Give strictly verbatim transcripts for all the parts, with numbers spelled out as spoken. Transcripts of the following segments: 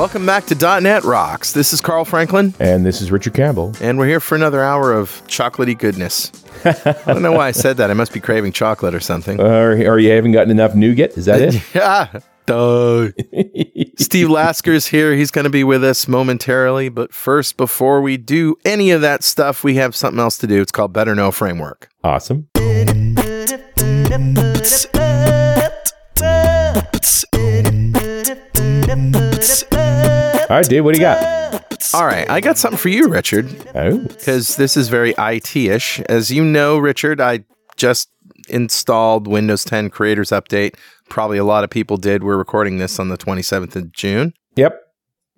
Welcome back to .dot net Rocks. This is Carl Franklin. And this is Richard Campbell. And we're here for another hour of chocolatey goodness. I don't know why I said that. I must be craving chocolate or something. Or, or you haven't gotten enough nougat? Is that it? Yeah. Duh. Steve Lasker's here. He's going to be with us momentarily. But first, before we do any of that stuff, we have something else to do. It's called Better Know Framework. Awesome. All right, dude, what do you got? All right, I got something for you, Richard. Oh. Because this is very I T-ish. As you know, Richard, I just installed Windows ten Creators Update. Probably a lot of people did. We're recording this on the twenty-seventh of June. Yep.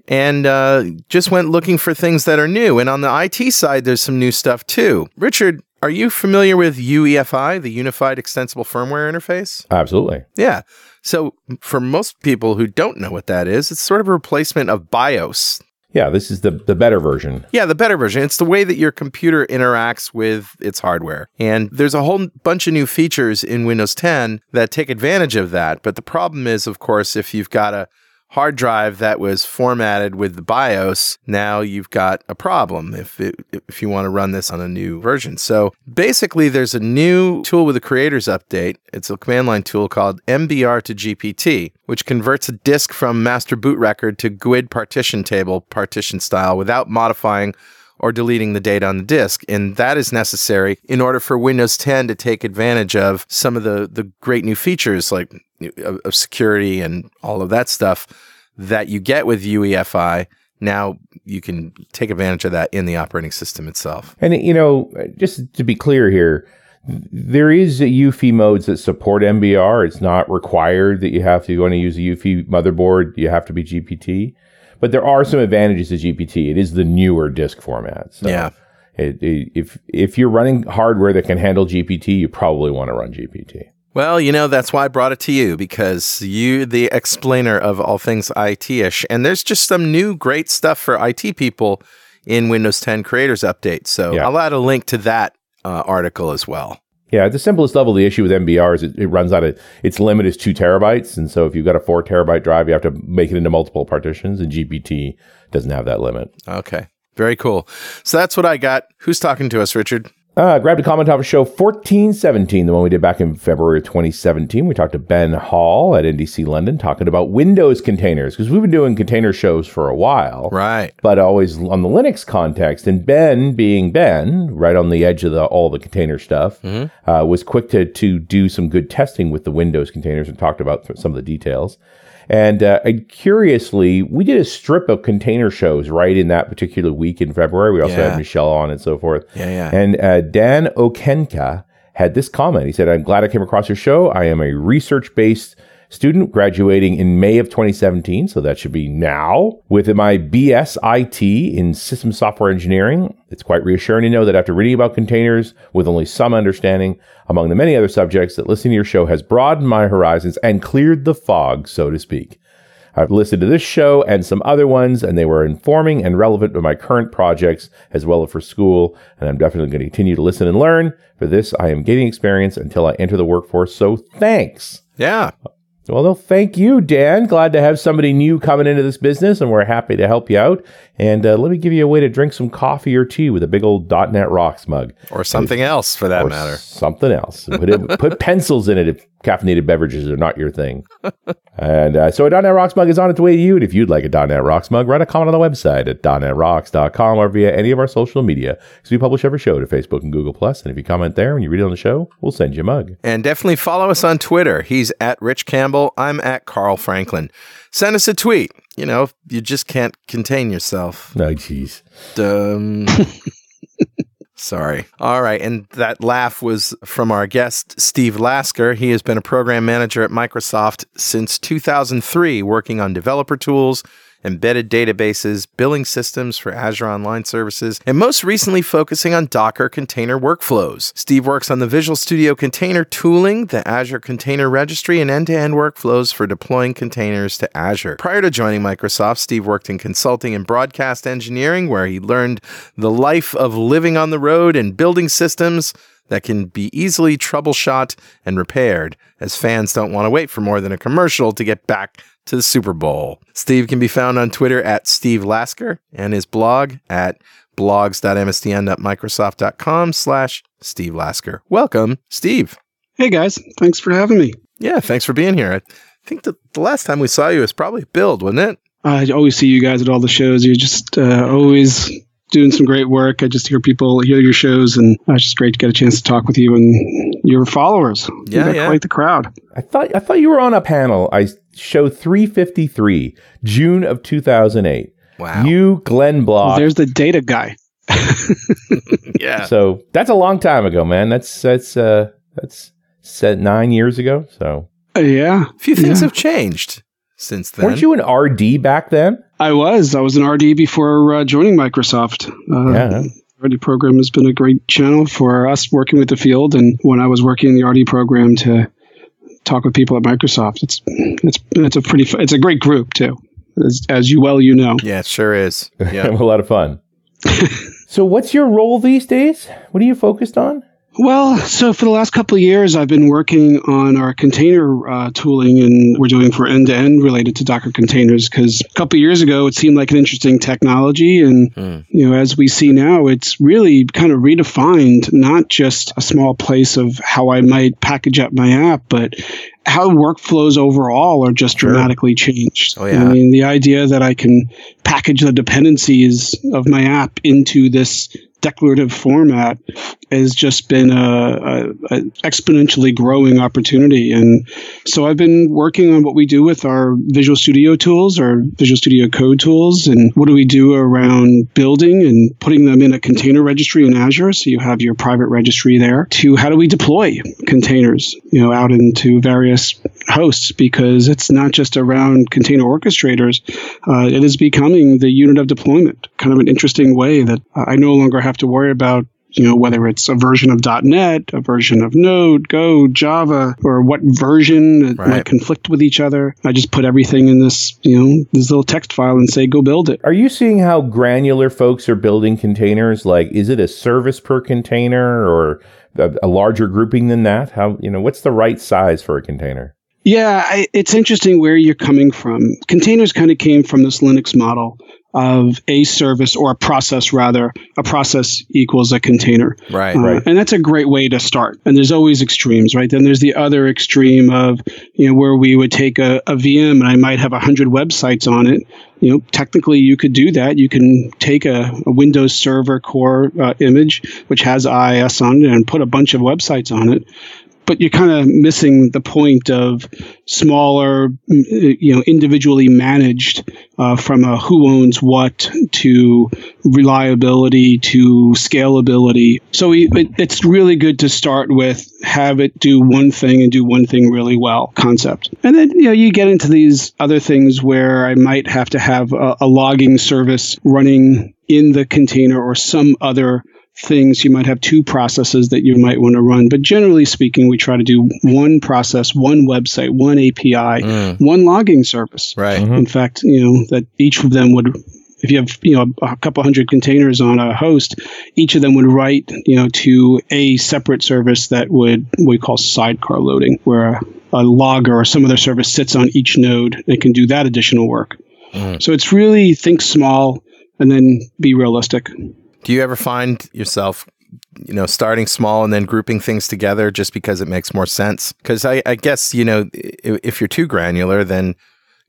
And uh, just went looking for things that are new. And on the I T side, there's some new stuff, too. Richard, are you familiar with U E F I, the Unified Extensible Firmware Interface? Absolutely. Yeah. So for most people who don't know what that is, it's sort of a replacement of BIOS. Yeah, this is the, the better version. Yeah, the better version. It's the way that your computer interacts with its hardware. And there's a whole bunch of new features in Windows ten that take advantage of that. But the problem is, of course, if you've got a hard drive that was formatted with the BIOS, now you've got a problem if it, if you want to run this on a new version. So basically, there's a new tool with the Creators Update. It's a command line tool called M B R to G P T, which converts a disk from master boot record to G U I D partition table partition style without modifying or deleting the data on the disk. And that is necessary in order for Windows ten to take advantage of some of the, the great new features like of, of security and all of that stuff that you get with U E F I. Now you can take advantage of that in the operating system itself. And, you know, just to be clear here, there is a U E F I modes that support M B R. It's not required that you have to want to use a U E F I motherboard. You have to be G P T. But there are some advantages to G P T. It is the newer disk format. So yeah. It, it, if if you're running hardware that can handle G P T, you probably want to run G P T. Well, you know, that's why I brought it to you, because you're the explainer of all things I T-ish. And there's just some new great stuff for I T people in Windows ten Creators Update. So yeah. I'll add a link to that uh, article as well. Yeah, at the simplest level, the issue with M B R is it, it runs out of, its limit is two terabytes. And so if you've got a four terabyte drive, you have to make it into multiple partitions. And G P T doesn't have that limit. Okay, very cool. So that's what I got. Who's talking to us, Richard? Uh, grabbed a comment off of show fourteen seventeen, the one we did back in February twenty seventeen. We talked to Ben Hall at N D C London talking about Windows containers, because we've been doing container shows for a while. Right. But always on the Linux context. And Ben, being Ben, right on the edge of the, all the container stuff, mm-hmm. uh, was quick to, to do some good testing with the Windows containers and talked about th- some of the details. And, uh, and curiously, we did a strip of container shows right in that particular week in February. We also yeah. had Michelle on and so forth. Yeah, yeah. And uh, Dan Okenka had this comment. He said, "I'm glad I came across your show. I am a research-based student graduating in May of twenty seventeen, so that should be now, with my B S I T in System Software Engineering. It's quite reassuring to know that after reading about containers with only some understanding, among the many other subjects, that listening to your show has broadened my horizons and cleared the fog, so to speak. I've listened to this show and some other ones, and they were informing and relevant to my current projects as well as for school, and I'm definitely going to continue to listen and learn. For this, I am gaining experience until I enter the workforce, so thanks." Yeah. Well, no, thank you, Dan. Glad to have somebody new coming into this business, and we're happy to help you out. And uh, let me give you a way to drink some coffee or tea with a big old .dot net Rocks mug. Or something if, else, for that or matter. something else. Put, it, put pencils in it if caffeinated beverages are not your thing. And uh, so a .dot net Rocks mug is on its way to you. And if you'd like a .dot net Rocks mug, write a comment on the website at dot net rocks dot com or via any of our social media. Because we publish every show to Facebook and Google Plus. And if you comment there and you read it on the show, we'll send you a mug. And definitely follow us on Twitter. He's at Rich Campbell. I'm at Carl Franklin. Send us a tweet. You know, you just can't contain yourself. Oh, geez. Um, sorry. All right. And that laugh was from our guest, Steve Lasker. He has been a program manager at Microsoft since two thousand three, working on developer tools, embedded databases, billing systems for Azure Online Services, and most recently focusing on Docker container workflows. Steve works on the Visual Studio Container tooling, the Azure Container Registry, and end-to-end workflows for deploying containers to Azure. Prior to joining Microsoft, Steve worked in consulting and broadcast engineering, where he learned the life of living on the road and building systems that can be easily troubleshot and repaired, as fans don't want to wait for more than a commercial to get back to the Super Bowl. Steve can be found on Twitter at Steve Lasker and his blog at blogs.mstn.microsoft.com slash Steve Lasker. Welcome, Steve. Hey, guys. Thanks for having me. Yeah, thanks for being here. I think the, the last time we saw you was probably Build, wasn't it? I always see you guys at all the shows. You're just uh, always doing some great work. I just hear people hear your shows, and uh, it's just great to get a chance to talk with you and your followers. Yeah, you got yeah. quite the crowd. I thought I thought you were on a panel. I show three fifty-three, June of two thousand eight. Wow. You, Glenn Block. There's the data guy. Yeah. So that's a long time ago, man. That's that's uh, that's set nine years ago. So uh, yeah, a few things yeah. have changed since then. Weren't you an R D back then? I was. I was an R D before uh, joining Microsoft. Uh, yeah. The R D program has been a great channel for us working with the field. And when I was working in the R D program to talk with people at Microsoft, it's it's it's a pretty it's a great group too, as, as you well you know. Yeah, it sure is. Yeah, a lot of fun. So, what's your role these days? What are you focused on? Well, so for the last couple of years, I've been working on our container uh, tooling, and we're doing for end-to-end related to Docker containers, because a couple of years ago, it seemed like an interesting technology. And, mm. you know, as we see now, it's really kind of redefined, not just a small place of how I might package up my app, but how workflows overall are just sure. dramatically changed. Oh, yeah. I mean, the idea that I can package the dependencies of my app into this declarative format has just been a, a, a exponentially growing opportunity. And so I've been working on what we do with our Visual Studio tools, our Visual Studio Code tools, and what do we do around building and putting them in a container registry in Azure. So you have your private registry there, to how do we deploy containers, you know, out into various hosts, because it's not just around container orchestrators. Uh, it is becoming the unit of deployment, kind of an interesting way that I no longer have to worry about, you know, whether it's a version of .dot net, a version of Node, Go, Java, or what version right. might conflict with each other. I just put everything in this, you know, this little text file and say, go build it. Are you seeing how granular folks are building containers? Like, is it a service per container or a, a larger grouping than that? How, you know, what's the right size for a container? Yeah, I, it's interesting where you're coming from. Containers kind of came from this Linux model of a service, or a process rather, a process equals a container. Right, uh, right. And that's a great way to start. And there's always extremes, right? Then there's the other extreme of, you know, where we would take a, a V M and I might have one hundred websites on it. You know, technically you could do that. You can take a, a Windows Server Core uh, image, which has I I S on it, and put a bunch of websites on it. But you're kind of missing the point of smaller, you know, individually managed uh, from a who owns what to reliability to scalability. So we, it, it's really good to start with have it do one thing and do one thing really well concept. And then, you know, you get into these other things where I might have to have a, a logging service running in the container or some other things. You might have two processes that you might want to run. But generally speaking, we try to do one process, one website, one A P I, mm. one logging service. Right. Mm-hmm. In fact, you know, that each of them would, if you have, you know, a couple hundred containers on a host, each of them would write, you know, to a separate service that would, we call sidecar loading, where a, a logger or some other service sits on each node and can do that additional work. Mm. So it's really think small and then be realistic. Do you ever find yourself, you know, starting small and then grouping things together just because it makes more sense? Because I, I guess, you know, if you're too granular, then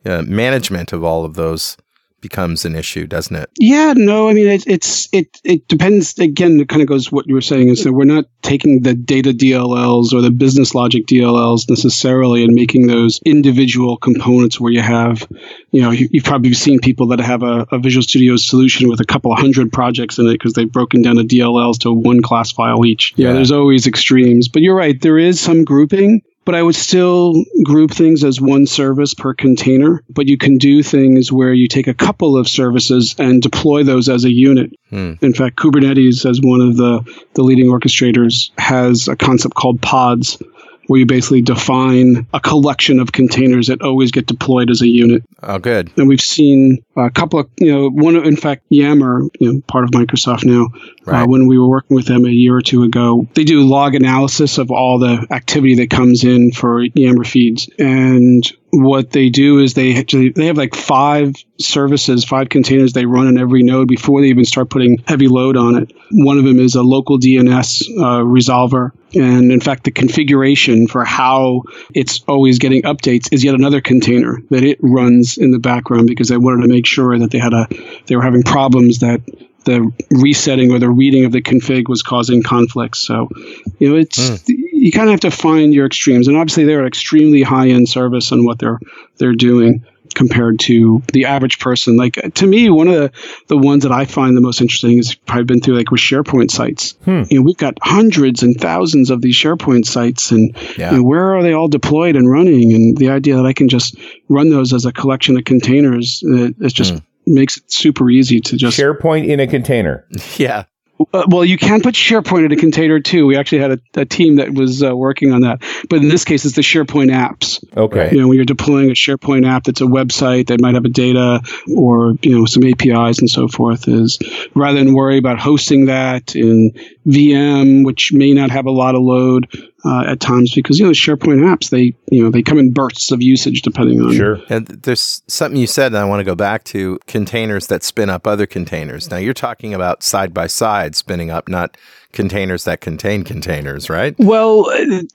uh, management of all of those becomes an issue, doesn't it? Yeah, no, I mean, it, it's it it depends. Again, it kind of goes what you were saying, is that we're not taking the data D L Ls or the business logic D L Ls necessarily and making those individual components where you have, you know, you, you've probably seen people that have a, a Visual Studio solution with a couple of hundred projects in it because they've broken down the D L Ls to one class file each. Yeah, yeah, there's always extremes, but you're right. There is some grouping. But I would still group things as one service per container. But you can do things where you take a couple of services and deploy those as a unit. Hmm. In fact, Kubernetes, as one of the, the leading orchestrators, has a concept called pods, where you basically define a collection of containers that always get deployed as a unit. Oh, good. And we've seen a couple of, you know, one, in fact, Yammer, you know, part of Microsoft now, Right. Uh, when we were working with them a year or two ago, they do log analysis of all the activity that comes in for Yammer feeds. And what they do is they actually, they have like five services, five containers they run on every node before they even start putting heavy load on it. One of them is a local D N S uh, resolver. And in fact, the configuration for how it's always getting updates is yet another container that it runs in the background because they wanted to make sure that they had a, they were having problems that the resetting or the reading of the config was causing conflicts. So, you know, it's mm. you kind of have to find your extremes. And obviously, they're an extremely high-end service on what they're they're doing compared to the average person. Like, to me, one of the, the ones that I find the most interesting is I've been through, like, with SharePoint sites. Hmm. You know, we've got hundreds and thousands of these SharePoint sites, and yeah. you know, where are they all deployed and running? And the idea that I can just run those as a collection of containers is it, just... Hmm. makes it super easy to just... SharePoint in a container. Yeah. Uh, well, you can put SharePoint in a container, too. We actually had a, a team that was uh, working on that. But in this case, it's the SharePoint apps. Okay. You know, when you're deploying a SharePoint app that's a website that might have a data or, you know, some A P Is and so forth, is rather than worry about hosting that in V M, which may not have a lot of load uh, at times because, you know, SharePoint apps, they, you know, they come in bursts of usage depending on... Sure. And there's something you said that I want to go back to, containers that spin up other containers. Now, you're talking about side-by-side spinning up, not containers that contain containers, right? Well,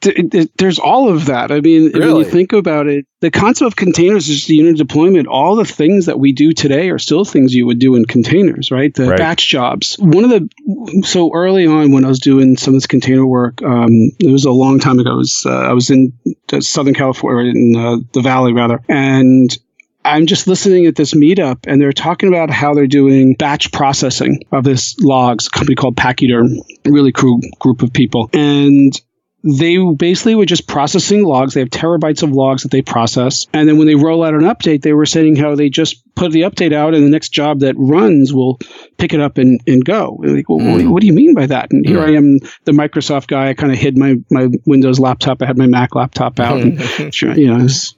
th- th- there's all of that. I mean, really? When you think about it, the concept of containers is just the unit of deployment. All the things that we do today are still things you would do in containers, right? The right. batch jobs. One of the, so early on when I was doing some of this container work, um, it was a long time ago. It was, uh, I was in Southern California, in uh, the Valley rather, and I'm just listening at this meetup, and they're talking about how they're doing batch processing of this logs, a company called Pachyderm, a really cool group of people. And they basically were just processing logs. They have terabytes of logs that they process. And then when they roll out an update, they were saying how they just put the update out, and the next job that runs will pick it up and, and go. And like, well, mm. what do you mean by that? And here mm. I am, the Microsoft guy. I kind of hid my, my Windows laptop. I had my Mac laptop out. And, you know, I was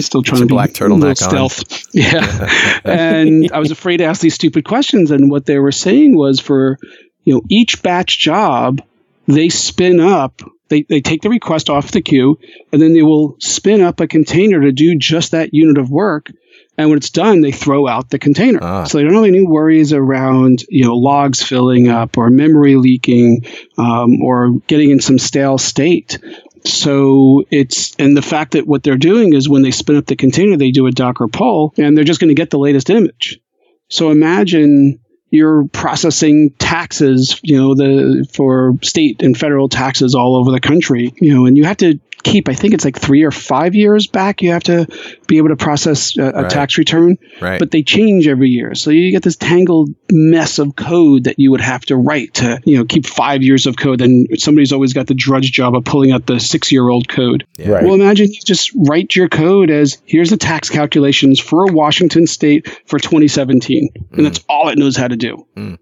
still trying That's to be black turtleneck stealth. On. Yeah. And I was afraid to ask these stupid questions. And what they were saying was for, you know, each batch job, they spin up. They they take the request off the queue, and then they will spin up a container to do just that unit of work. And when it's done, they throw out the container. Ah. So they don't have any worries around, you know, logs filling up or memory leaking um, or getting in some stale state. So it's, and the fact that what they're doing is when they spin up the container, they do a Docker pull, and they're just going to get the latest image. So imagine... You're processing taxes, you know, the for state and federal taxes all over the country, you know, and you have to keep, I think it's like three or five years back, you have to be able to process a, a right. tax return, right. but they change every year. So you get this tangled mess of code that you would have to write to, you know, keep five years of code. Then somebody's always got the drudge job of pulling out the six-year-old code. Yeah. Right. Well, imagine you just write your code as, here's the tax calculations for Washington State for twenty seventeen. Mm. And that's all it knows how to do. Mm.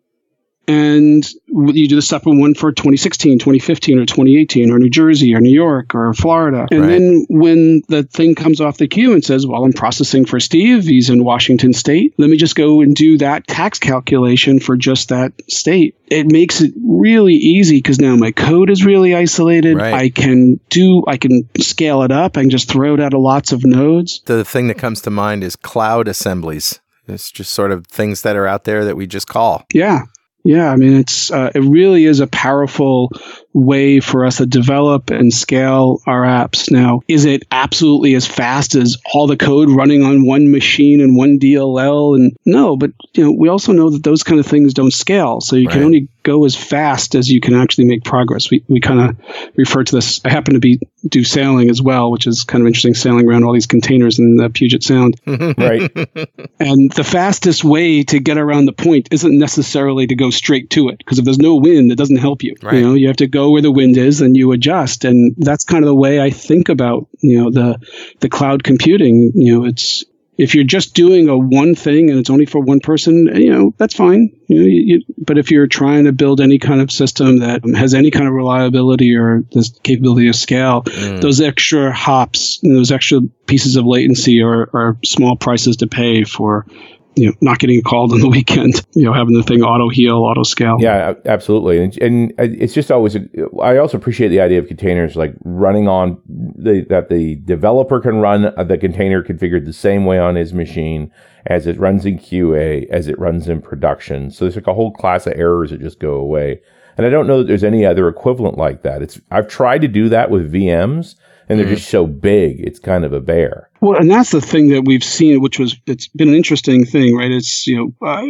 And you do the separate one for twenty sixteen, twenty fifteen, or twenty eighteen, or New Jersey, or New York, or Florida. And right. then when the thing comes off the queue and says, well, I'm processing for Steve, he's in Washington State, let me just go and do that tax calculation for just that state. It makes it really easy because now my code is really isolated. Right. I can do, I can scale it up. I can just throw it out of lots of nodes. The thing that comes to mind is cloud assemblies. It's just sort of things that are out there that we just call. Yeah. Yeah, I mean, it's uh, it really is a powerful way for us to develop and scale our apps. Now, is it absolutely as fast as all the code running on one machine and one D L L? And no, but you know, we also know that those kind of things don't scale. So you right. can only go as fast as you can actually make progress. We we kind of refer to this. I happen to be do sailing as well, which is kind of interesting, sailing around all these containers in the Puget Sound. Right. And the fastest way to get around the point isn't necessarily to go straight to it, because if there's no wind, it doesn't help you. Right. You know, you have to go where the wind is and you adjust. And that's kind of the way I think about, you know, the the cloud computing. You know, it's if you're just doing a one thing and it's only for one person, you know, that's fine. You know, you, you, but if you're trying to build any kind of system that has any kind of reliability or this capability of scale, mm. those extra hops, and those extra pieces of latency are, are small prices to pay for you know, not getting called on the weekend, you know, having the thing auto heal, auto scale. Yeah, absolutely. And, and it's just always, a, I also appreciate the idea of containers, like running on the, that the developer can run the container configured the same way on his machine as it runs in Q A, as it runs in production. So there's like a whole class of errors that just go away. And I don't know that there's any other equivalent like that. It's I've tried to do that with V Ms, and they're just so big, it's kind of a bear. Well, and that's the thing that we've seen, which was, it's been an interesting thing, right? It's, you know, uh,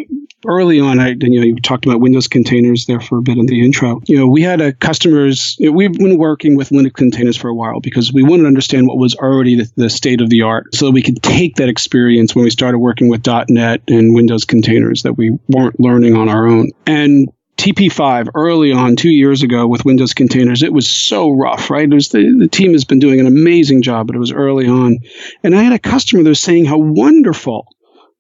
early on, I, you know, you talked about Windows containers there for a bit in the intro. You know, we had a customers, you know, we've been working with Linux containers for a while because we wanted to understand what was already the, the state of the art so that we could take that experience when we started working with dot net and Windows containers that we weren't learning on our own. And T P five early on two years ago with Windows containers, it was so rough, right? It was the, the team has been doing an amazing job, but it was early on. And I had a customer that was saying how wonderful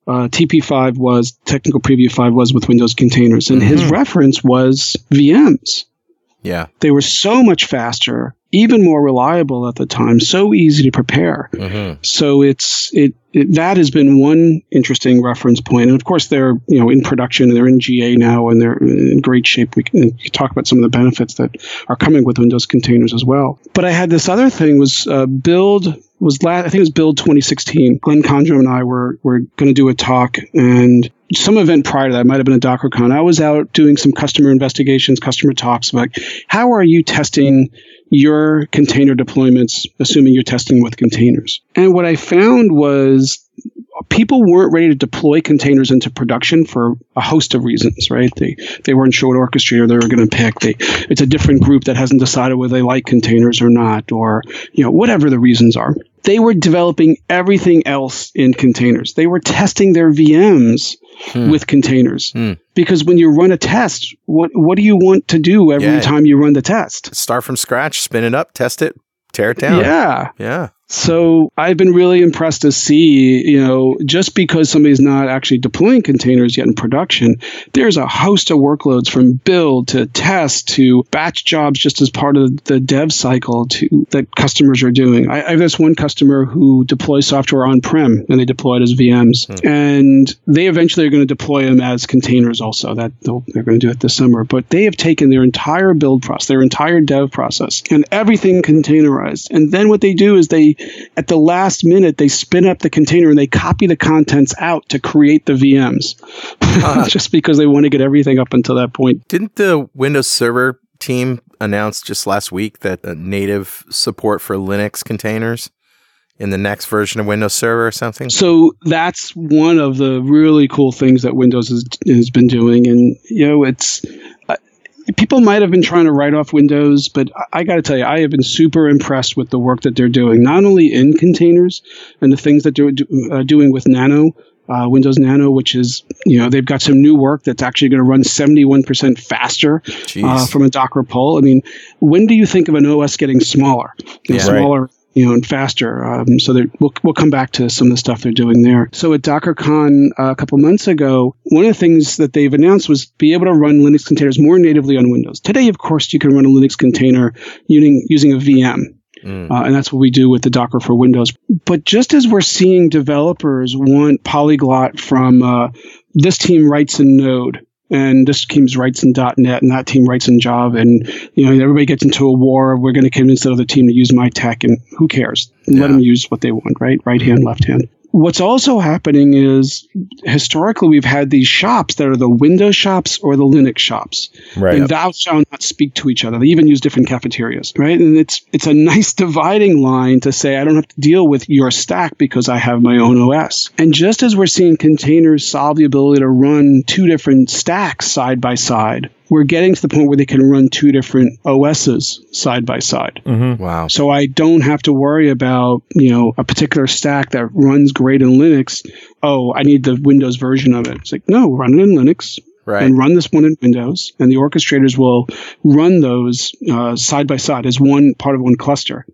uh, T P five was, Technical Preview five was with Windows containers. And mm-hmm. his reference was V Ms. Yeah. They were so much faster, even more reliable at the time, so easy to prepare. Mm-hmm. So it's it, it that has been one interesting reference point. And of course, they're you know in production, and they're in G A now, and they're in great shape. We can talk about some of the benefits that are coming with Windows containers as well. But I had this other thing was uh, build was last, I think it was build twenty sixteen. Glenn Condro and I were were going to do a talk and. Some event prior to that, it might have been a DockerCon. I was out doing some customer investigations, customer talks about how are you testing your container deployments, assuming you're testing with containers. And what I found was people weren't ready to deploy containers into production for a host of reasons, right? They they weren't sure what orchestrator they were going to pick. They, it's a different group that hasn't decided whether they like containers or not, or you know whatever the reasons are. They were developing everything else in containers. They were testing their V Ms Hmm. with containers. Hmm. Because when you run a test, what what do you want to do every yeah. time you run the test? Start from scratch, spin it up, test it, tear it down. Yeah. Yeah. So I've been really impressed to see, you know, just because somebody's not actually deploying containers yet in production, there's a host of workloads from build to test to batch jobs just as part of the dev cycle to that customers are doing. I, I have this one customer who deploys software on-prem and they deploy it as V Ms. Hmm. And they eventually are going to deploy them as containers also. That they're going to do it this summer. But they have taken their entire build process, their entire dev process, and everything containerized. And then what they do is they at the last minute, they spin up the container and they copy the contents out to create the V Ms uh, just because they want to get everything up until that point. Didn't the Windows Server team announce just last week that uh, native support for Linux containers in the next version of Windows Server or something? So that's one of the really cool things that Windows has, has been doing. And, you know, it's... Uh, people might have been trying to write off Windows, but I got to tell you, I have been super impressed with the work that they're doing, not only in containers and the things that they're do, uh, doing with Nano, uh, Windows Nano, which is, you know, they've got some new work that's actually going to run seventy-one percent faster uh, from a Docker pull. I mean, when do you think of an O S getting smaller? Yeah, smaller. Right. You know, and faster. Um, so we'll we'll come back to some of the stuff they're doing there. So at DockerCon uh, a couple months ago, one of the things that they've announced was be able to run Linux containers more natively on Windows. Today, of course, you can run a Linux container using using a V M. Mm. Uh, and that's what we do with the Docker for Windows. But just as we're seeing developers want polyglot from uh, this team writes in Node, and this team writes in dot net, and that team writes in Java, and you know everybody gets into a war. We're going to convince the other team to use my tech, and who cares? Yeah. Let them use what they want, right? Right hand, left hand. What's also happening is historically we've had these shops that are the Windows shops or the Linux shops, right. And thou shalt not speak to each other. They even use different cafeterias, right? And it's it's a nice dividing line to say I don't have to deal with your stack because I have my own O S. And just as we're seeing containers solve the ability to run two different stacks side by side, we're getting to the point where they can run two different O Ss side by side. Mm-hmm. Wow. So I don't have to worry about, you know, a particular stack that runs great in Linux. Oh, I need the Windows version of it. It's like, no, run it in Linux. Right. And run this one in Windows. And the orchestrators will run those uh, side by side as one part of one cluster.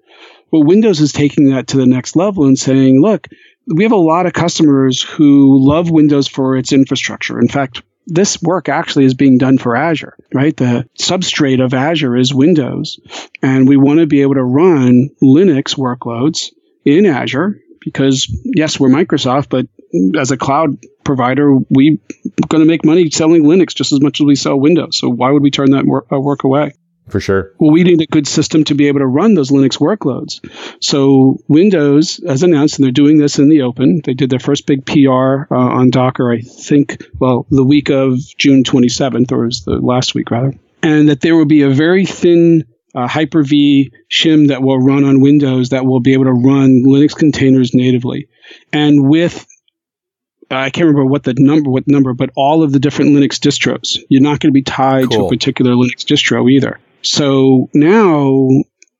Well, Windows is taking that to the next level and saying, look, we have a lot of customers who love Windows for its infrastructure. In fact, this work actually is being done for Azure, right? The substrate of Azure is Windows, and we want to be able to run Linux workloads in Azure because, yes, we're Microsoft, but as a cloud provider, we're going to make money selling Linux just as much as we sell Windows. So why would we turn that work, uh, work away? For sure. Well, we need a good system to be able to run those Linux workloads. So Windows, as announced, and they're doing this in the open. They did their first big P R uh, on Docker, I think, well, the week of June twenty-seventh, or it was the last week, rather. And that there will be a very thin uh, Hyper-V shim that will run on Windows that will be able to run Linux containers natively. And with I can't remember what the number, what number, but all of the different Linux distros. You're not going to be tied cool. to a particular Linux distro either. So now,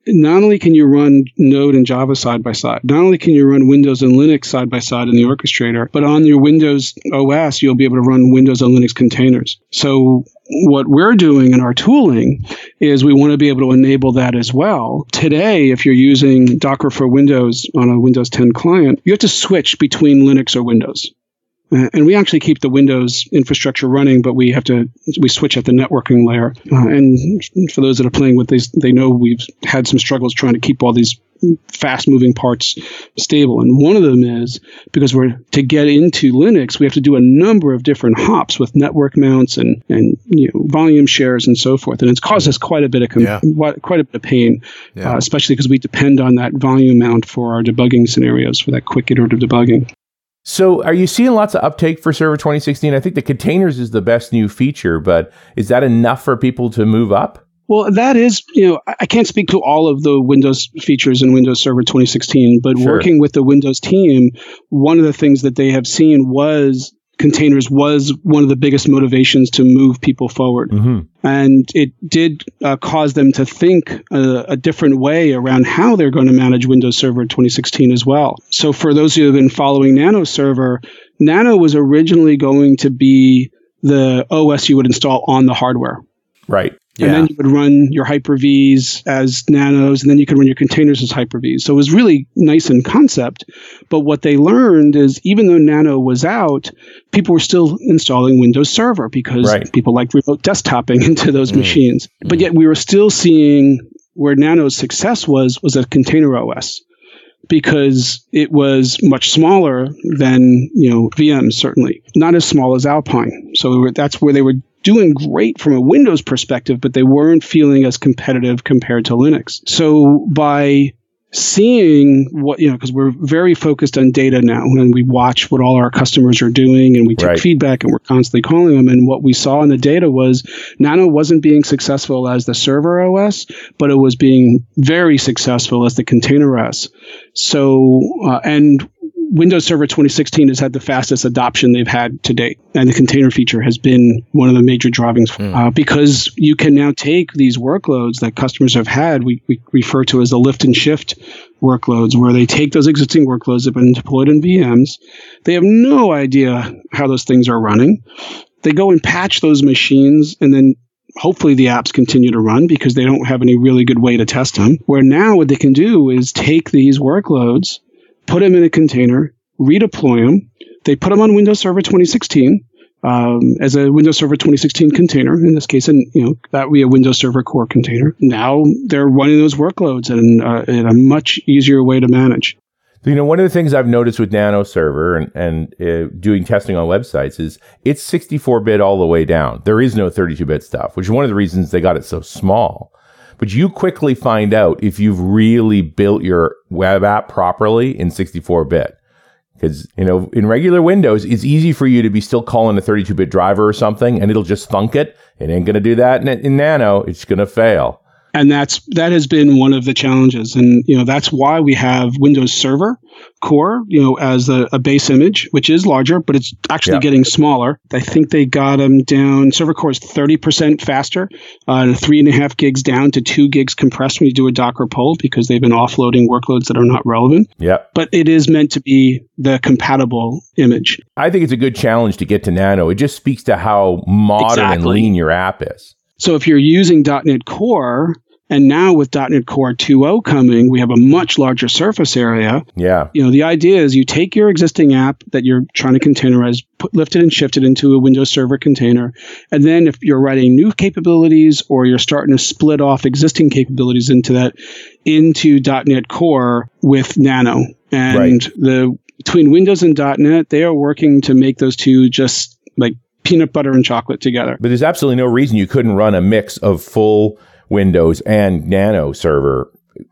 not only can you run Node and Java side by side, not only can you run Windows and Linux side by side in the orchestrator, but on your Windows O S, you'll be able to run Windows and Linux containers. So what we're doing in our tooling is we want to be able to enable that as well. Today, if you're using Docker for Windows on a Windows ten client, you have to switch between Linux or Windows. Uh, and we actually keep the Windows infrastructure running, but we have to we switch at the networking layer. Uh, and for those that are playing with these, they know we've had some struggles trying to keep all these fast-moving parts stable. And one of them is because we're to get into Linux, we have to do a number of different hops with network mounts and and you know, volume shares and so forth. And it's caused us quite a bit of com- yeah. quite a bit of pain, yeah. uh, especially because we depend on that volume mount for our debugging scenarios for that quick iterative debugging. So are you seeing lots of uptake for Server twenty sixteen? I think the containers is the best new feature, but is that enough for people to move up? Well, that is, you know, I can't speak to all of the Windows features in Windows Server twenty sixteen, but sure. working with the Windows team, one of the things that they have seen was containers was one of the biggest motivations to move people forward. Mm-hmm. And it did uh, cause them to think uh, a different way around how they're going to manage Windows Server twenty sixteen as well. So for those who have been following Nano Server, Nano was originally going to be the O S you would install on the hardware. Right. Yeah. And then you would run your Hyper-Vs as Nanos, and then you could run your containers as Hyper-Vs. So it was really nice in concept. But what they learned is even though Nano was out, people were still installing Windows Server because right. people liked remote desktopping into those mm. machines. Mm. But yet we were still seeing where Nano's success was, was a container O S. Because it was much smaller than, you know, V Ms, certainly. Not as small as Alpine. So that's where they were doing great from a Windows perspective, but they weren't feeling as competitive compared to Linux. So by seeing what, you know, because we're very focused on data now, and we watch what all our customers are doing, and we take right. feedback, and we're constantly calling them. And what we saw in the data was Nano wasn't being successful as the server O S, but it was being very successful as the container O S. So, uh, and Windows Server twenty sixteen has had the fastest adoption they've had to date. And the container feature has been one of the major drivings mm. uh, because you can now take these workloads that customers have had, we, we refer to as the lift and shift workloads, where they take those existing workloads that have been deployed in V Ms. They have no idea how those things are running. They go and patch those machines, and then hopefully the apps continue to run because they don't have any really good way to test them. Where now what they can do is take these workloads, put them in a container, redeploy them. They put them on Windows Server twenty sixteen um, as a Windows Server twenty sixteen container. In this case, and you know that would be a Windows Server Core container. Now they're running those workloads in, uh, in a much easier way to manage. You know, one of the things I've noticed with Nano Server and, and uh, doing testing on websites is it's sixty-four bit all the way down. There is no thirty-two bit stuff, which is one of the reasons they got it so small. But you quickly find out if you've really built your web app properly in sixty-four bit. Because, you know, in regular Windows, it's easy for you to be still calling a thirty-two bit driver or something, and it'll just thunk it. It ain't going to do that in, in Nano. It's going to fail. And that's that has been one of the challenges. And, you know, that's why we have Windows Server Core, you know, as a, a base image, which is larger, but it's actually yeah. getting smaller. I think they got them down. Server Core is thirty percent faster, uh, three and a half gigs down to two gigs compressed when you do a Docker pull because they've been offloading workloads that are not relevant. Yeah. But it is meant to be the compatible image. I think it's a good challenge to get to Nano. It just speaks to how modern exactly. and lean your app is. So if you're using .NET Core, and now with .NET Core two point oh coming, we have a much larger surface area. Yeah. You know, the idea is you take your existing app that you're trying to containerize, put, lift it and shift it into a Windows Server container. And then if you're writing new capabilities or you're starting to split off existing capabilities into that, into .NET Core with Nano. And right. the between Windows and dot net, they are working to make those two just like peanut butter and chocolate together. But there's absolutely no reason you couldn't run a mix of full Windows and Nano server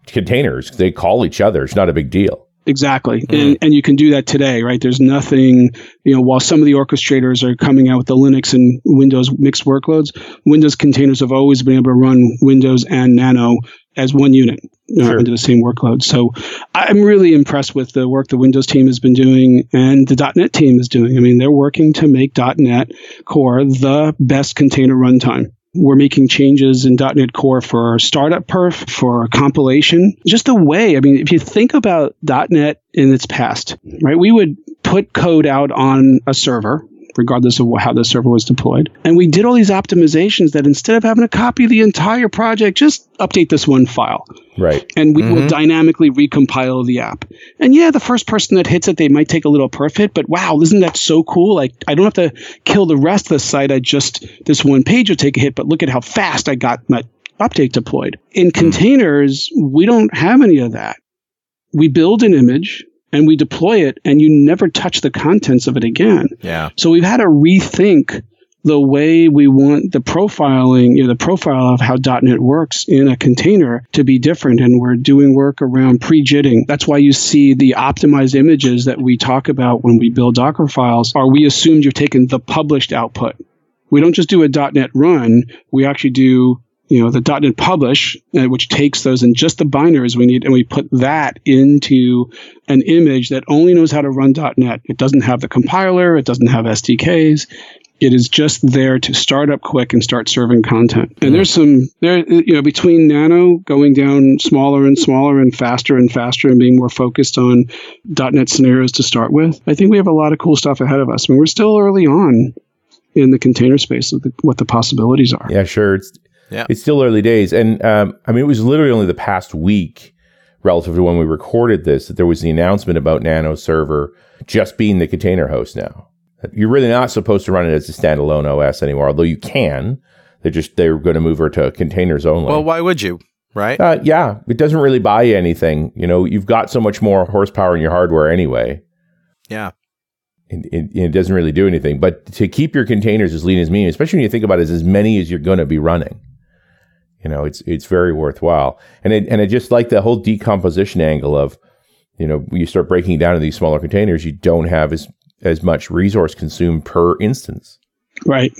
containers. They call each other. It's not a big deal. Exactly. Mm-hmm. And and you can do that today, right? There's nothing, you know, while some of the orchestrators are coming out with the Linux and Windows mixed workloads, Windows containers have always been able to run Windows and Nano as one unit uh, sure. under the same workload. So I'm really impressed with the work the Windows team has been doing and the dot net team is doing. I mean, they're working to make dot net Core the best container runtime. We're making changes in dot net Core for startup perf, for compilation. Just the way, I mean, if you think about dot net in its past, right? We would put code out on a server, regardless of how the server was deployed. And we did all these optimizations that instead of having to copy the entire project, just update this one file. Right. And we mm-hmm. will dynamically recompile the app. And yeah, the first person that hits it, they might take a little perf hit, but wow, isn't that so cool? Like, I don't have to kill the rest of the site. I just, this one page will take a hit, but look at how fast I got my update deployed. In containers, we don't have any of that. We build an image, and we deploy it, and you never touch the contents of it again. Yeah. So we've had to rethink the way we want the profiling, you know, the profile of how dot net works in a container to be different. And we're doing work around pre-jitting. That's why you see the optimized images that we talk about when we build Docker files are we assumed you've taken the published output. We don't just do a dot net run. We actually do... You know, the dot net publish, uh, which takes those and just the binaries we need, and we put that into an image that only knows how to run dot net. It doesn't have the compiler. It doesn't have S D Ks. It is just there to start up quick and start serving content. And there's some, there, you know, between Nano going down smaller and smaller and faster and faster and being more focused on dot net scenarios to start with, I think we have a lot of cool stuff ahead of us. I mean, we're still early on in the container space of the, what the possibilities are. Yeah, sure. It's- Yeah. It's still early days. And um, I mean, it was literally only the past week relative to when we recorded this that there was the announcement about Nano Server just being the container host now. You're really not supposed to run it as a standalone O S anymore, although you can. They're just, they're going to move her to containers only. Well, why would you, right? Uh, yeah. It doesn't really buy you anything. You know, you've got so much more horsepower in your hardware anyway. Yeah. And, and it doesn't really do anything. But to keep your containers as lean as mean, especially when you think about it, is as many as you're going to be running. You know, it's it's very worthwhile. And it, and I just like the whole decomposition angle of, you know, when you start breaking down into these smaller containers, you don't have as, as much resource consumed per instance. Right.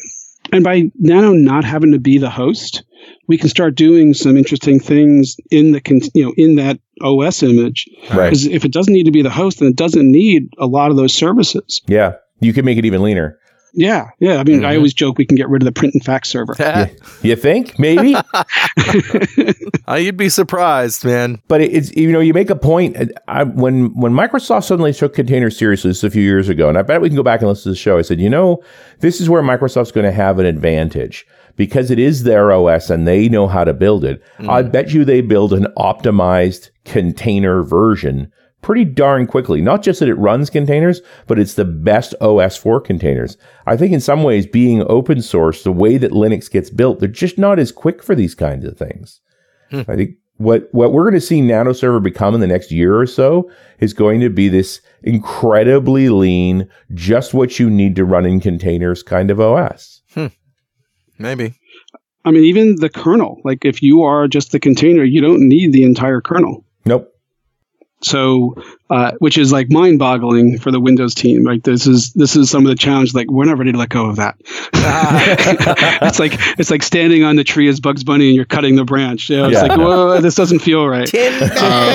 And by Nano not having to be the host, we can start doing some interesting things in the con- you know in that O S image. Right. Because if it doesn't need to be the host, then it doesn't need a lot of those services. Yeah. You can make it even leaner. Yeah, yeah. I mean, mm-hmm. I always joke we can get rid of the print and fax server. You think? Maybe? uh, you'd be surprised, man. But it's, you know, you make a point. I, when when Microsoft suddenly took containers seriously, this was a few years ago, and I bet we can go back and listen to the show. I said, you know, this is where Microsoft's going to have an advantage because it is their O S and they know how to build it. Mm. I bet you they build an optimized container version pretty darn quickly. Not just that it runs containers, but it's the best O S for containers. I think in some ways, being open source, the way that Linux gets built, they're just not as quick for these kinds of things. Hmm. I think what, what we're going to see Nano Server become in the next year or so is going to be this incredibly lean, just what you need to run in containers kind of O S. Hmm. Maybe. I mean, even the kernel, like if you are just the container, you don't need the entire kernel. Nope. So, uh, which is like mind-boggling for the Windows team. Like this is this is some of the challenge. Like we're not ready to let go of that. it's like it's like standing on the tree as Bugs Bunny and you're cutting the branch. You know, it's yeah. like whoa, this doesn't feel right. Uh,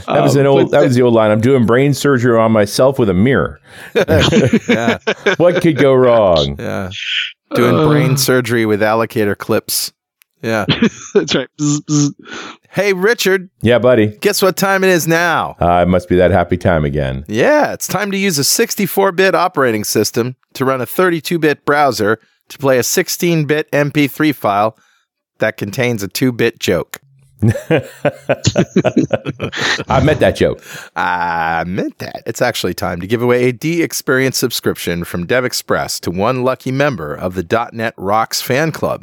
That was an old. Um, that was the old line. I'm doing brain surgery on myself with a mirror. yeah. What could go wrong? Yeah. Doing uh, brain surgery with allocator clips. Yeah. That's right. Bzz, bzz. Hey, Richard. Yeah, buddy. Guess what time it is now? Uh, it must be that happy time again. Yeah, it's time to use a sixty-four bit operating system to run a thirty-two bit browser to play a sixteen bit M P three file that contains a two bit joke. I meant that joke. I meant that. It's actually time to give away a DXperience subscription from DevExpress to one lucky member of the dot net Rocks fan club.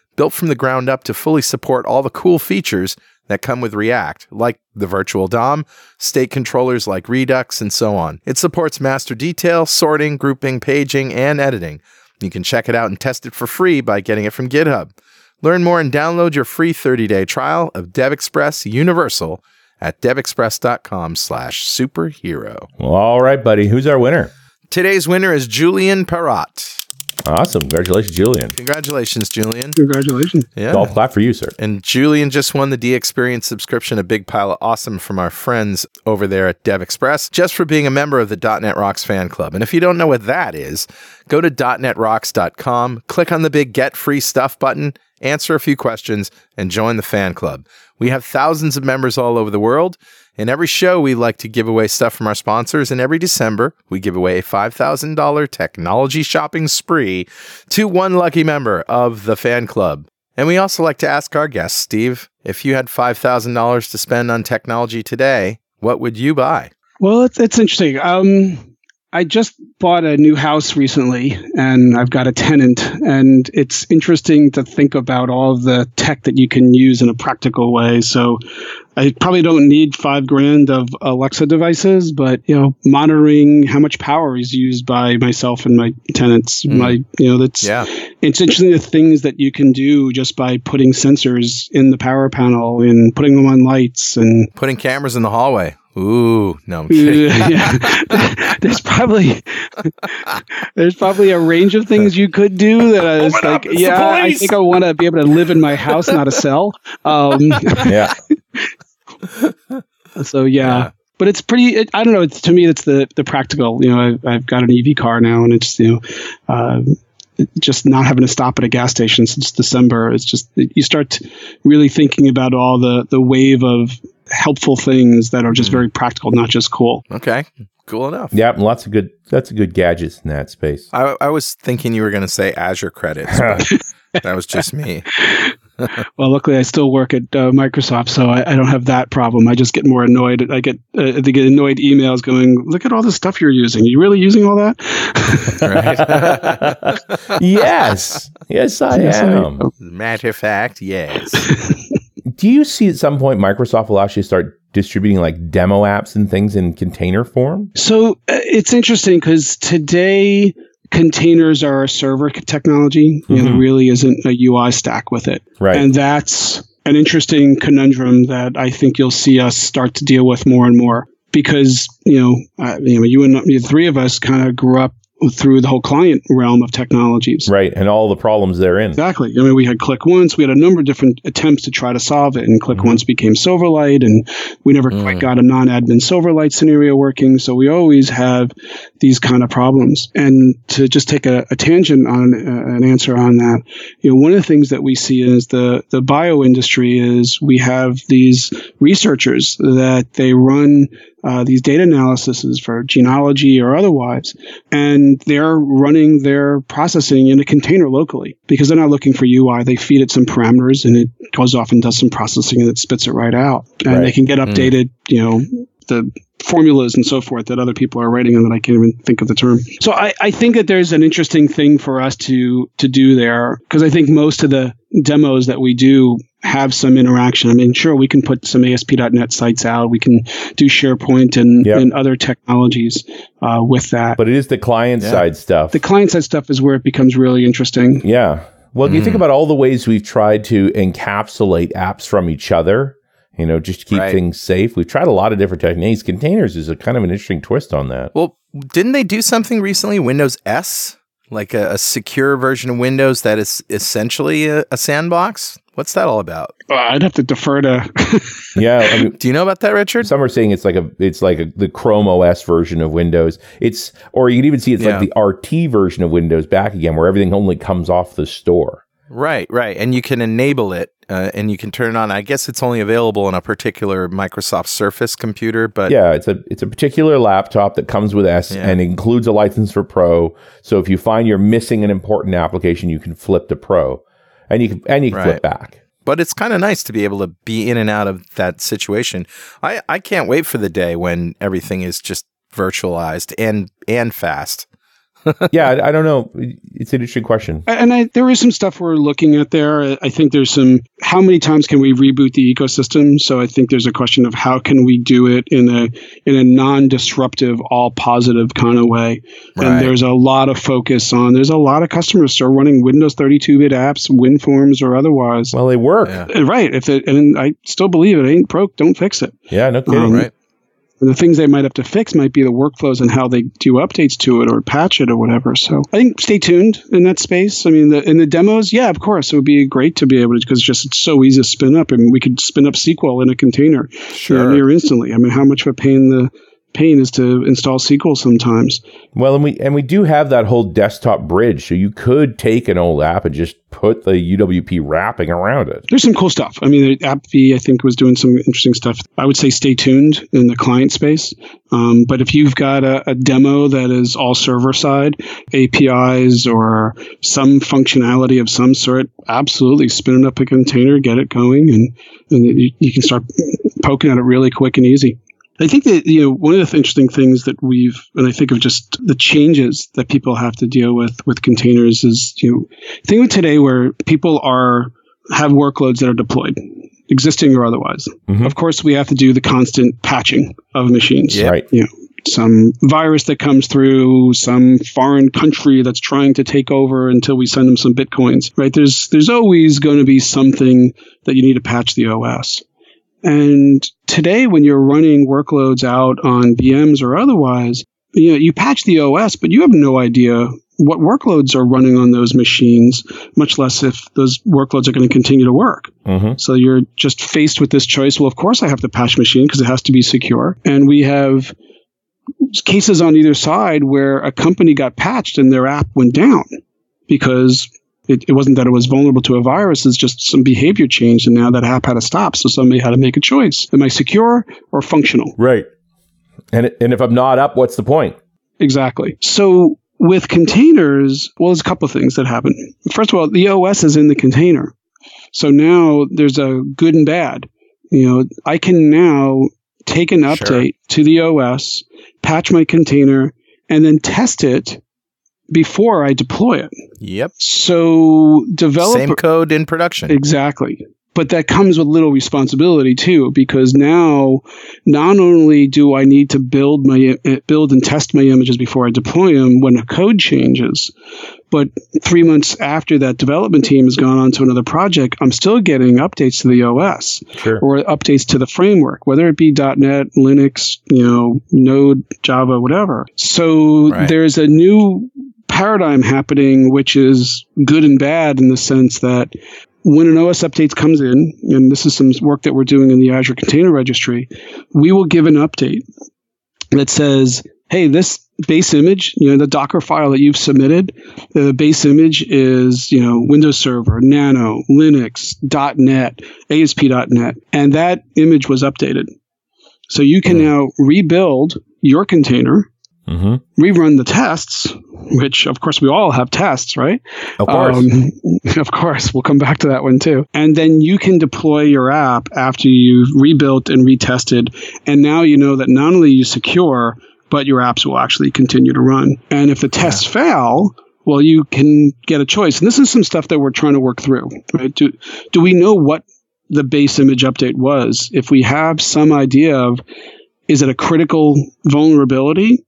built from the ground up to fully support all the cool features that come with React, like the virtual D O M, state controllers like Redux, and so on. It supports master detail, sorting, grouping, paging, and editing. You can check it out and test it for free by getting it from GitHub. Learn more and download your free thirty-day trial of DevExpress Universal at devexpress.com slash superhero. Well, all right, buddy. Who's our winner? Today's winner is Julian Perrott. Awesome. Congratulations, Julian. Congratulations, Julian. Congratulations. Yeah. Golf clap for you, sir. And Julian just won the DXperience subscription, a big pile of awesome from our friends over there at DevExpress, just for being a member of the .NET Rocks fan club. And if you don't know what that is, go to dot net rocks dot com, click on the big Get Free Stuff button, answer a few questions, and join the fan club. We have thousands of members all over the world. In every show, we like to give away stuff from our sponsors, and every December, we give away a five thousand dollars technology shopping spree to one lucky member of the fan club. And we also like to ask our guests, Steve, if you had five thousand dollars to spend on technology today, what would you buy? Well, it's, it's interesting. Um, I just bought a new house recently, and I've got a tenant, and it's interesting to think about all of the tech that you can use in a practical way, so I probably don't need five grand of Alexa devices, but, you know, monitoring how much power is used by myself and my tenants, mm. my, you know, that's, yeah. It's interesting the things that you can do just by putting sensors in the power panel and putting them on lights and putting cameras in the hallway. Ooh, no, I'm kidding. Yeah. there's probably there's probably a range of things you could do that I was Open like, yeah, I think I want to be able to live in my house, not a cell. Um, yeah. so yeah. yeah, but it's pretty. It, I don't know. It's, to me, it's the the practical. You know, I've, I've got an E V car now, and it's you know, uh, just not having to stop at a gas station since December. It's just you start really thinking about all the the wave of helpful things that are just very practical, not just cool. Okay, cool enough. Yeah, lots of good. That's good gadgets in that space. I, I was thinking you were going to say Azure credits. But that was just me. Well, luckily I still work at uh, Microsoft, so I, I don't have that problem. I just get more annoyed. I get uh, they get annoyed emails going, "Look at all the stuff you're using. Are you really using all that?" Right? yes, yes, I yes, am. I, oh. Matter of fact, yes. Do you see at some point Microsoft will actually start distributing like demo apps and things in container form? So uh, it's interesting because today containers are a server technology. Mm-hmm. You know, there really isn't a U I stack with it. Right. And that's an interesting conundrum that I think you'll see us start to deal with more and more because, you know, uh, you know, you and the three of us kind of grew up through the whole client realm of technologies. Right, and all the problems therein. Exactly. I mean, we had ClickOnce. We had a number of different attempts to try to solve it, and ClickOnce mm-hmm. became Silverlight, and we never mm. quite got a non-admin Silverlight scenario working, so we always have these kind of problems. And to just take a, a tangent on uh, an answer on that, you know, one of the things that we see is the, the bio industry is we have these researchers that they run Uh, these data analyses for genealogy or otherwise, and they're running their processing in a container locally because they're not looking for U I. They feed it some parameters, and it goes off and does some processing, and it spits it right out. And right. they can get updated, mm. you know, the formulas and so forth that other people are writing and that I can't even think of the term. So I, I think that there's an interesting thing for us to to do there because I think most of the demos that we do have some interaction. I mean, sure, we can put some A S P dot net sites out. We can do SharePoint and, yep. and other technologies uh, with that. But it is the client-side yeah. stuff. The client-side stuff is where it becomes really interesting. Yeah. Well, mm. you think about all the ways we've tried to encapsulate apps from each other, you know, just to keep right. things safe. We've tried a lot of different techniques. Containers is a kind of an interesting twist on that. Well, didn't they do something recently, Windows S? Like a, a secure version of Windows that is essentially a, a sandbox? What's that all about? Well, I'd have to defer to. yeah, I mean, do you know about that, Richard? Some are saying it's like a, it's like a, the Chrome O S version of Windows. It's, or you can even see it's yeah. like the R T version of Windows back again, where everything only comes off the store. Right, right. And you can enable it uh, and you can turn it on. I guess it's only available on a particular Microsoft Surface computer, but... Yeah, it's a it's a particular laptop that comes with S yeah. and includes a license for Pro. So if you find you're missing an important application, you can flip to Pro and you can, and you can right. flip back. But it's kind of nice to be able to be in and out of that situation. I, I can't wait for the day when everything is just virtualized and, and fast. yeah, I, I don't know. It's an interesting question. And I, there is some stuff we're looking at there. I think there's some, how many times can we reboot the ecosystem? So I think there's a question of how can we do it in a in a non-disruptive, all positive kind of way. Right. And there's a lot of focus on, there's a lot of customers who are running Windows thirty-two bit apps, WinForms or otherwise. Well, they work. Yeah. Right. If they, and I still believe it ain't broke, don't fix it. Yeah, no kidding, um, right? The things they might have to fix might be the workflows and how they do updates to it or patch it or whatever. So I think stay tuned in that space. I mean, the, in the demos, yeah, of course, it would be great to be able to, because just it's so easy to spin up. I mean, we could spin up S Q L in a container sure. you know, near instantly. I mean, how much of a pain the pain is to install S Q L sometimes. Well, and we and we do have that whole desktop bridge. So you could take an old app and just put the U W P wrapping around it. There's some cool stuff. I mean, App V, I think, was doing some interesting stuff. I would say stay tuned in the client space. Um, but if you've got a, a demo that is all server-side, A P Is or some functionality of some sort, absolutely spin it up a container, get it going, and, and you, you can start poking at it really quick and easy. I think that, you know, one of the interesting things that we've, and I think of just the changes that people have to deal with with containers is, you know, I think with today where people are, have workloads that are deployed, existing or otherwise. Mm-hmm. Of course, we have to do the constant patching of machines. Yeah. Right. You know, some virus that comes through, some foreign country that's trying to take over until we send them some bitcoins, right? There's, there's always going to be something that you need to patch the O S. And today, when you're running workloads out on V Ms or otherwise, you know, you patch the O S, but you have no idea what workloads are running on those machines, much less if those workloads are going to continue to work. Mm-hmm. So you're just faced with this choice. Well, of course, I have to patch machine because it has to be secure. And we have cases on either side where a company got patched and their app went down because... It, it wasn't that it was vulnerable to a virus. It's just some behavior change. And now that app had to stop. So somebody had to make a choice. Am I secure or functional? Right. And and if I'm not up, what's the point? Exactly. So with containers, well, there's a couple of things that happen. First of all, the O S is in the container. So now there's a good and bad. You know, I can now take an update sure. to the O S, patch my container, and then test it before I deploy it. Yep. So develop... Same code in production. Exactly. But that comes with little responsibility too, because now not only do I need to build my build and test my images before I deploy them when a code changes, but three months after that development team has gone on to another project, I'm still getting updates to the O S sure. or updates to the framework, whether it be dot net, Linux, you know, Node, Java, whatever. So right. there's a new paradigm happening, which is good and bad in the sense that when an O S update comes in, and this is some work that we're doing in the Azure Container Registry, we will give an update that says, hey, this base image, you know, the Docker file that you've submitted, the base image is, you know, Windows Server, Nano, Linux, dot net, A S P dot net, and that image was updated. So you can now rebuild your container, mm-hmm. rerun the tests, which, of course, we all have tests, right? Of course. Um, of course. We'll come back to that one, too. And then you can deploy your app after you've rebuilt and retested. And now you know that not only you secure, but your apps will actually continue to run. And if the tests yeah. fail, well, you can get a choice. And this is some stuff that we're trying to work through, right? Do, do we know what the base image update was? If we have some idea of, is it a critical vulnerability?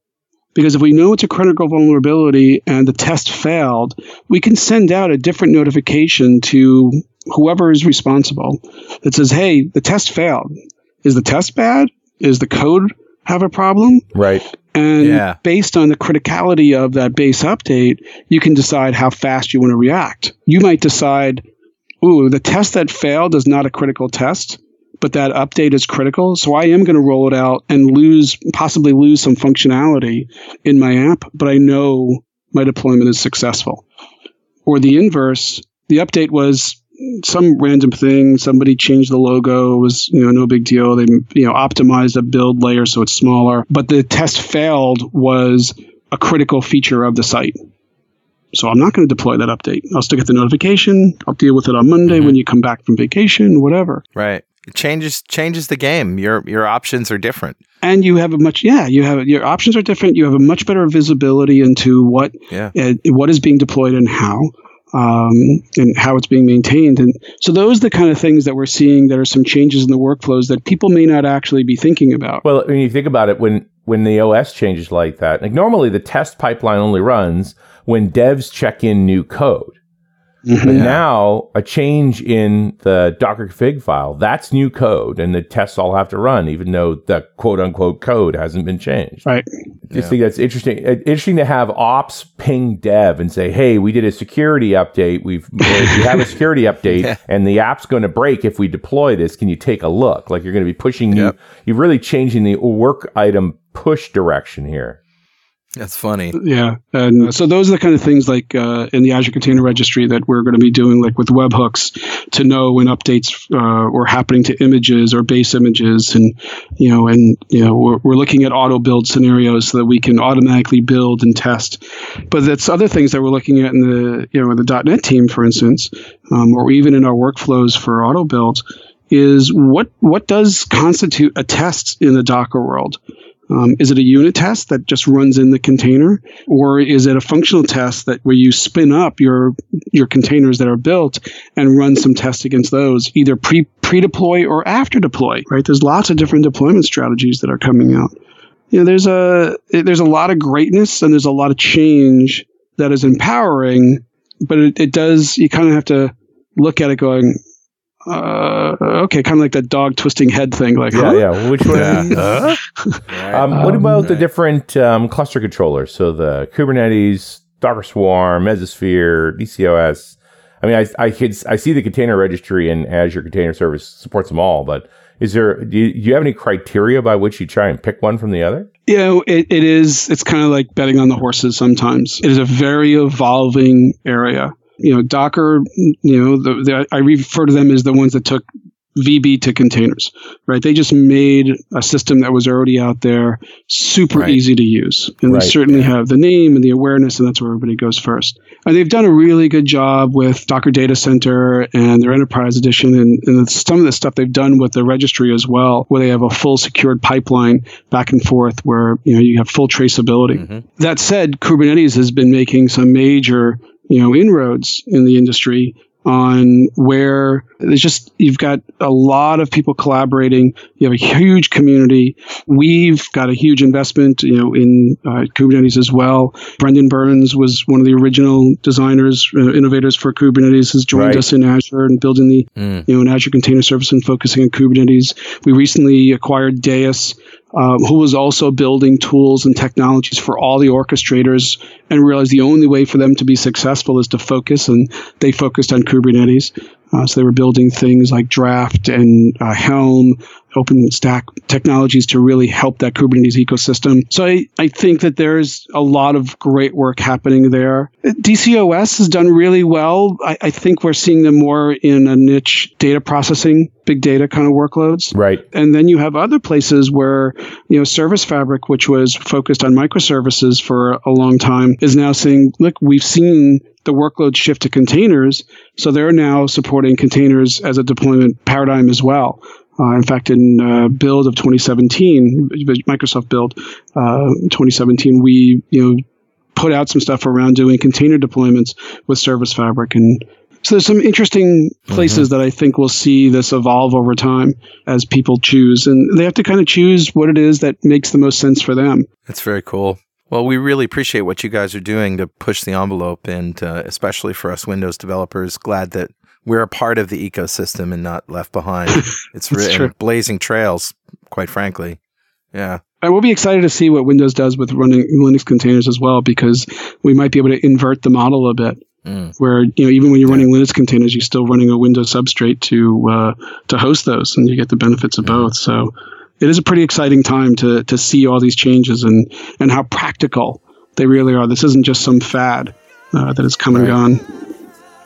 Because if we know it's a critical vulnerability and the test failed, we can send out a different notification to whoever is responsible that says, hey, the test failed. Is the test bad? Is the code have a problem? Right. And yeah. based on the criticality of that base update, you can decide how fast you want to react. You might decide, ooh, the test that failed is not a critical test, but that update is critical. So I am going to roll it out and lose, possibly lose some functionality in my app, but I know my deployment is successful. Or the inverse, the update was some random thing. Somebody changed the logo. It was, you know, no big deal. They, you know, optimized a build layer so it's smaller. But the test failed was a critical feature of the site. So I'm not going to deploy that update. I'll still get the notification. I'll deal with it on Monday mm-hmm. when you come back from vacation, whatever. Right. It changes changes the game. Your your options are different, and you have a much yeah. You have your options are different. You have a much better visibility into what yeah. uh, what is being deployed and how, um, and how it's being maintained. And so those are the kind of things that we're seeing. There are some changes in the workflows that people may not actually be thinking about. Well, when you think about it, when when the O S changes like that, like normally the test pipeline only runs when devs check in new code. Mm-hmm. But now a change in the Docker config file, that's new code, and the tests all have to run, even though the quote-unquote code hasn't been changed. Right. I just yeah. think that's interesting. Interesting to have ops ping dev and say, hey, we did a security update. We've, we have a security update, yeah. and the app's going to break if we deploy this. Can you take a look? Like you're going to be pushing, yep. you, you're really changing the work item push direction here. That's funny. Yeah. And so those are the kind of things like uh, in the Azure Container Registry that we're going to be doing, like with webhooks, to know when updates uh, were happening to images or base images. And, you know, and you know, we're, we're looking at auto build scenarios so that we can automatically build and test. But that's other things that we're looking at in the, you know, in the dot net team, for instance, um, or even in our workflows for auto builds, is what what does constitute a test in the Docker world? Um, is it a unit test that just runs in the container, or is it a functional test that where you spin up your your containers that are built and run some tests against those, either pre pre deploy or after deploy? Right, there's lots of different deployment strategies that are coming out. You know, there's a there's a lot of greatness and there's a lot of change that is empowering, but it, it does you kind of have to look at it going. Uh, okay, kind of like that dog twisting head thing. Like, yeah, huh? yeah. Which one? Yeah. Huh? um, what about um, the different um, cluster controllers? So the Kubernetes, Docker Swarm, Mesosphere, D C O S. I mean, I I, could, I see the Container Registry and Azure Container Service supports them all, but is there? Do you, do you have any criteria by which you try and pick one from the other? You know, it, it is. It's kind of like betting on the horses. Sometimes it is a very evolving area. You know, Docker, you know, the, the, I refer to them as the ones that took V B to containers, right? They just made a system that was already out there, super right. easy to use. And right. they certainly yeah. have the name and the awareness, and that's where everybody goes first. And they've done a really good job with Docker Data Center and their Enterprise Edition, and, and some of the stuff they've done with the registry as well, where they have a full secured pipeline back and forth where, you know, you have full traceability. Mm-hmm. That said, Kubernetes has been making some major you know, inroads in the industry on where there's just, you've got a lot of people collaborating. You have a huge community. We've got a huge investment, you know, in uh, Kubernetes as well. Brendan Burns was one of the original designers, uh, innovators for Kubernetes, has joined right. us in Azure and building the, mm. you know, an Azure Container Service and focusing on Kubernetes. We recently acquired Deus, Uh, who was also building tools and technologies for all the orchestrators, and realized the only way for them to be successful is to focus, and they focused on Kubernetes. Uh, so they were building things like Draft and uh, Helm, OpenStack technologies to really help that Kubernetes ecosystem. So I, I think that there's a lot of great work happening there. D C O S has done really well. I, I think we're seeing them more in a niche data processing, big data kind of workloads. Right. And then you have other places where, you know, Service Fabric, which was focused on microservices for a long time, is now saying, look, we've seen the workload shift to containers. So they're now supporting containers as a deployment paradigm as well. Uh, in fact, in uh, build of twenty seventeen, Microsoft build uh, twenty seventeen, we you know put out some stuff around doing container deployments with Service Fabric, and so there's some interesting places mm-hmm. that I think we'll see this evolve over time as people choose, and they have to kind of choose what it is that makes the most sense for them. That's very cool. Well, we really appreciate what you guys are doing to push the envelope, and uh, especially for us Windows developers. Glad that we're a part of the ecosystem and not left behind. It's really blazing trails, quite frankly. Yeah. I will be excited to see what Windows does with running Linux containers as well, because we might be able to invert the model a bit. Mm. Where, you know, even when you're running yeah. Linux containers, you're still running a Windows substrate to uh, to host those, and you get the benefits of yeah. both. So it is a pretty exciting time to to see all these changes and, and how practical they really are. This isn't just some fad uh, that has come right. and gone.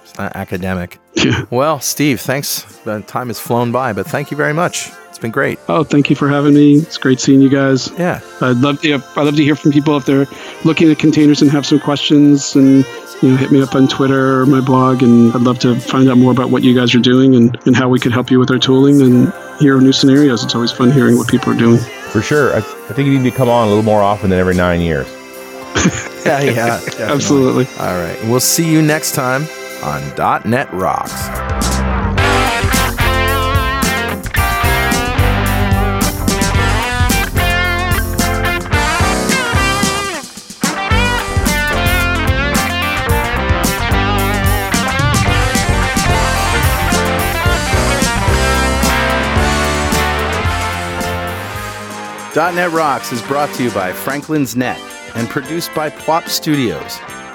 It's not academic. Yeah. Well, Steve, thanks. The time has flown by, but thank you very much. It's been great. Oh, thank you for having me. It's great seeing you guys. Yeah. I'd love to, I'd love to hear from people if they're looking at containers and have some questions, and you know, hit me up on Twitter or my blog, and I'd love to find out more about what you guys are doing and, and how we could help you with our tooling and hear new scenarios. It's always fun hearing what people are doing. For sure. I, I think you need to come on a little more often than every nine years. yeah, yeah. Definitely. Absolutely. All right. We'll see you next time on .dot net Rocks. .dot net Rocks is brought to you by Franklin's Net and produced by Plop Studios,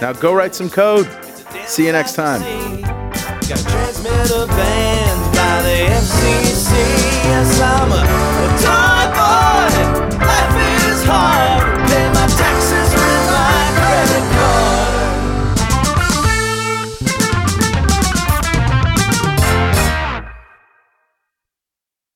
Now go write some code. See you next time.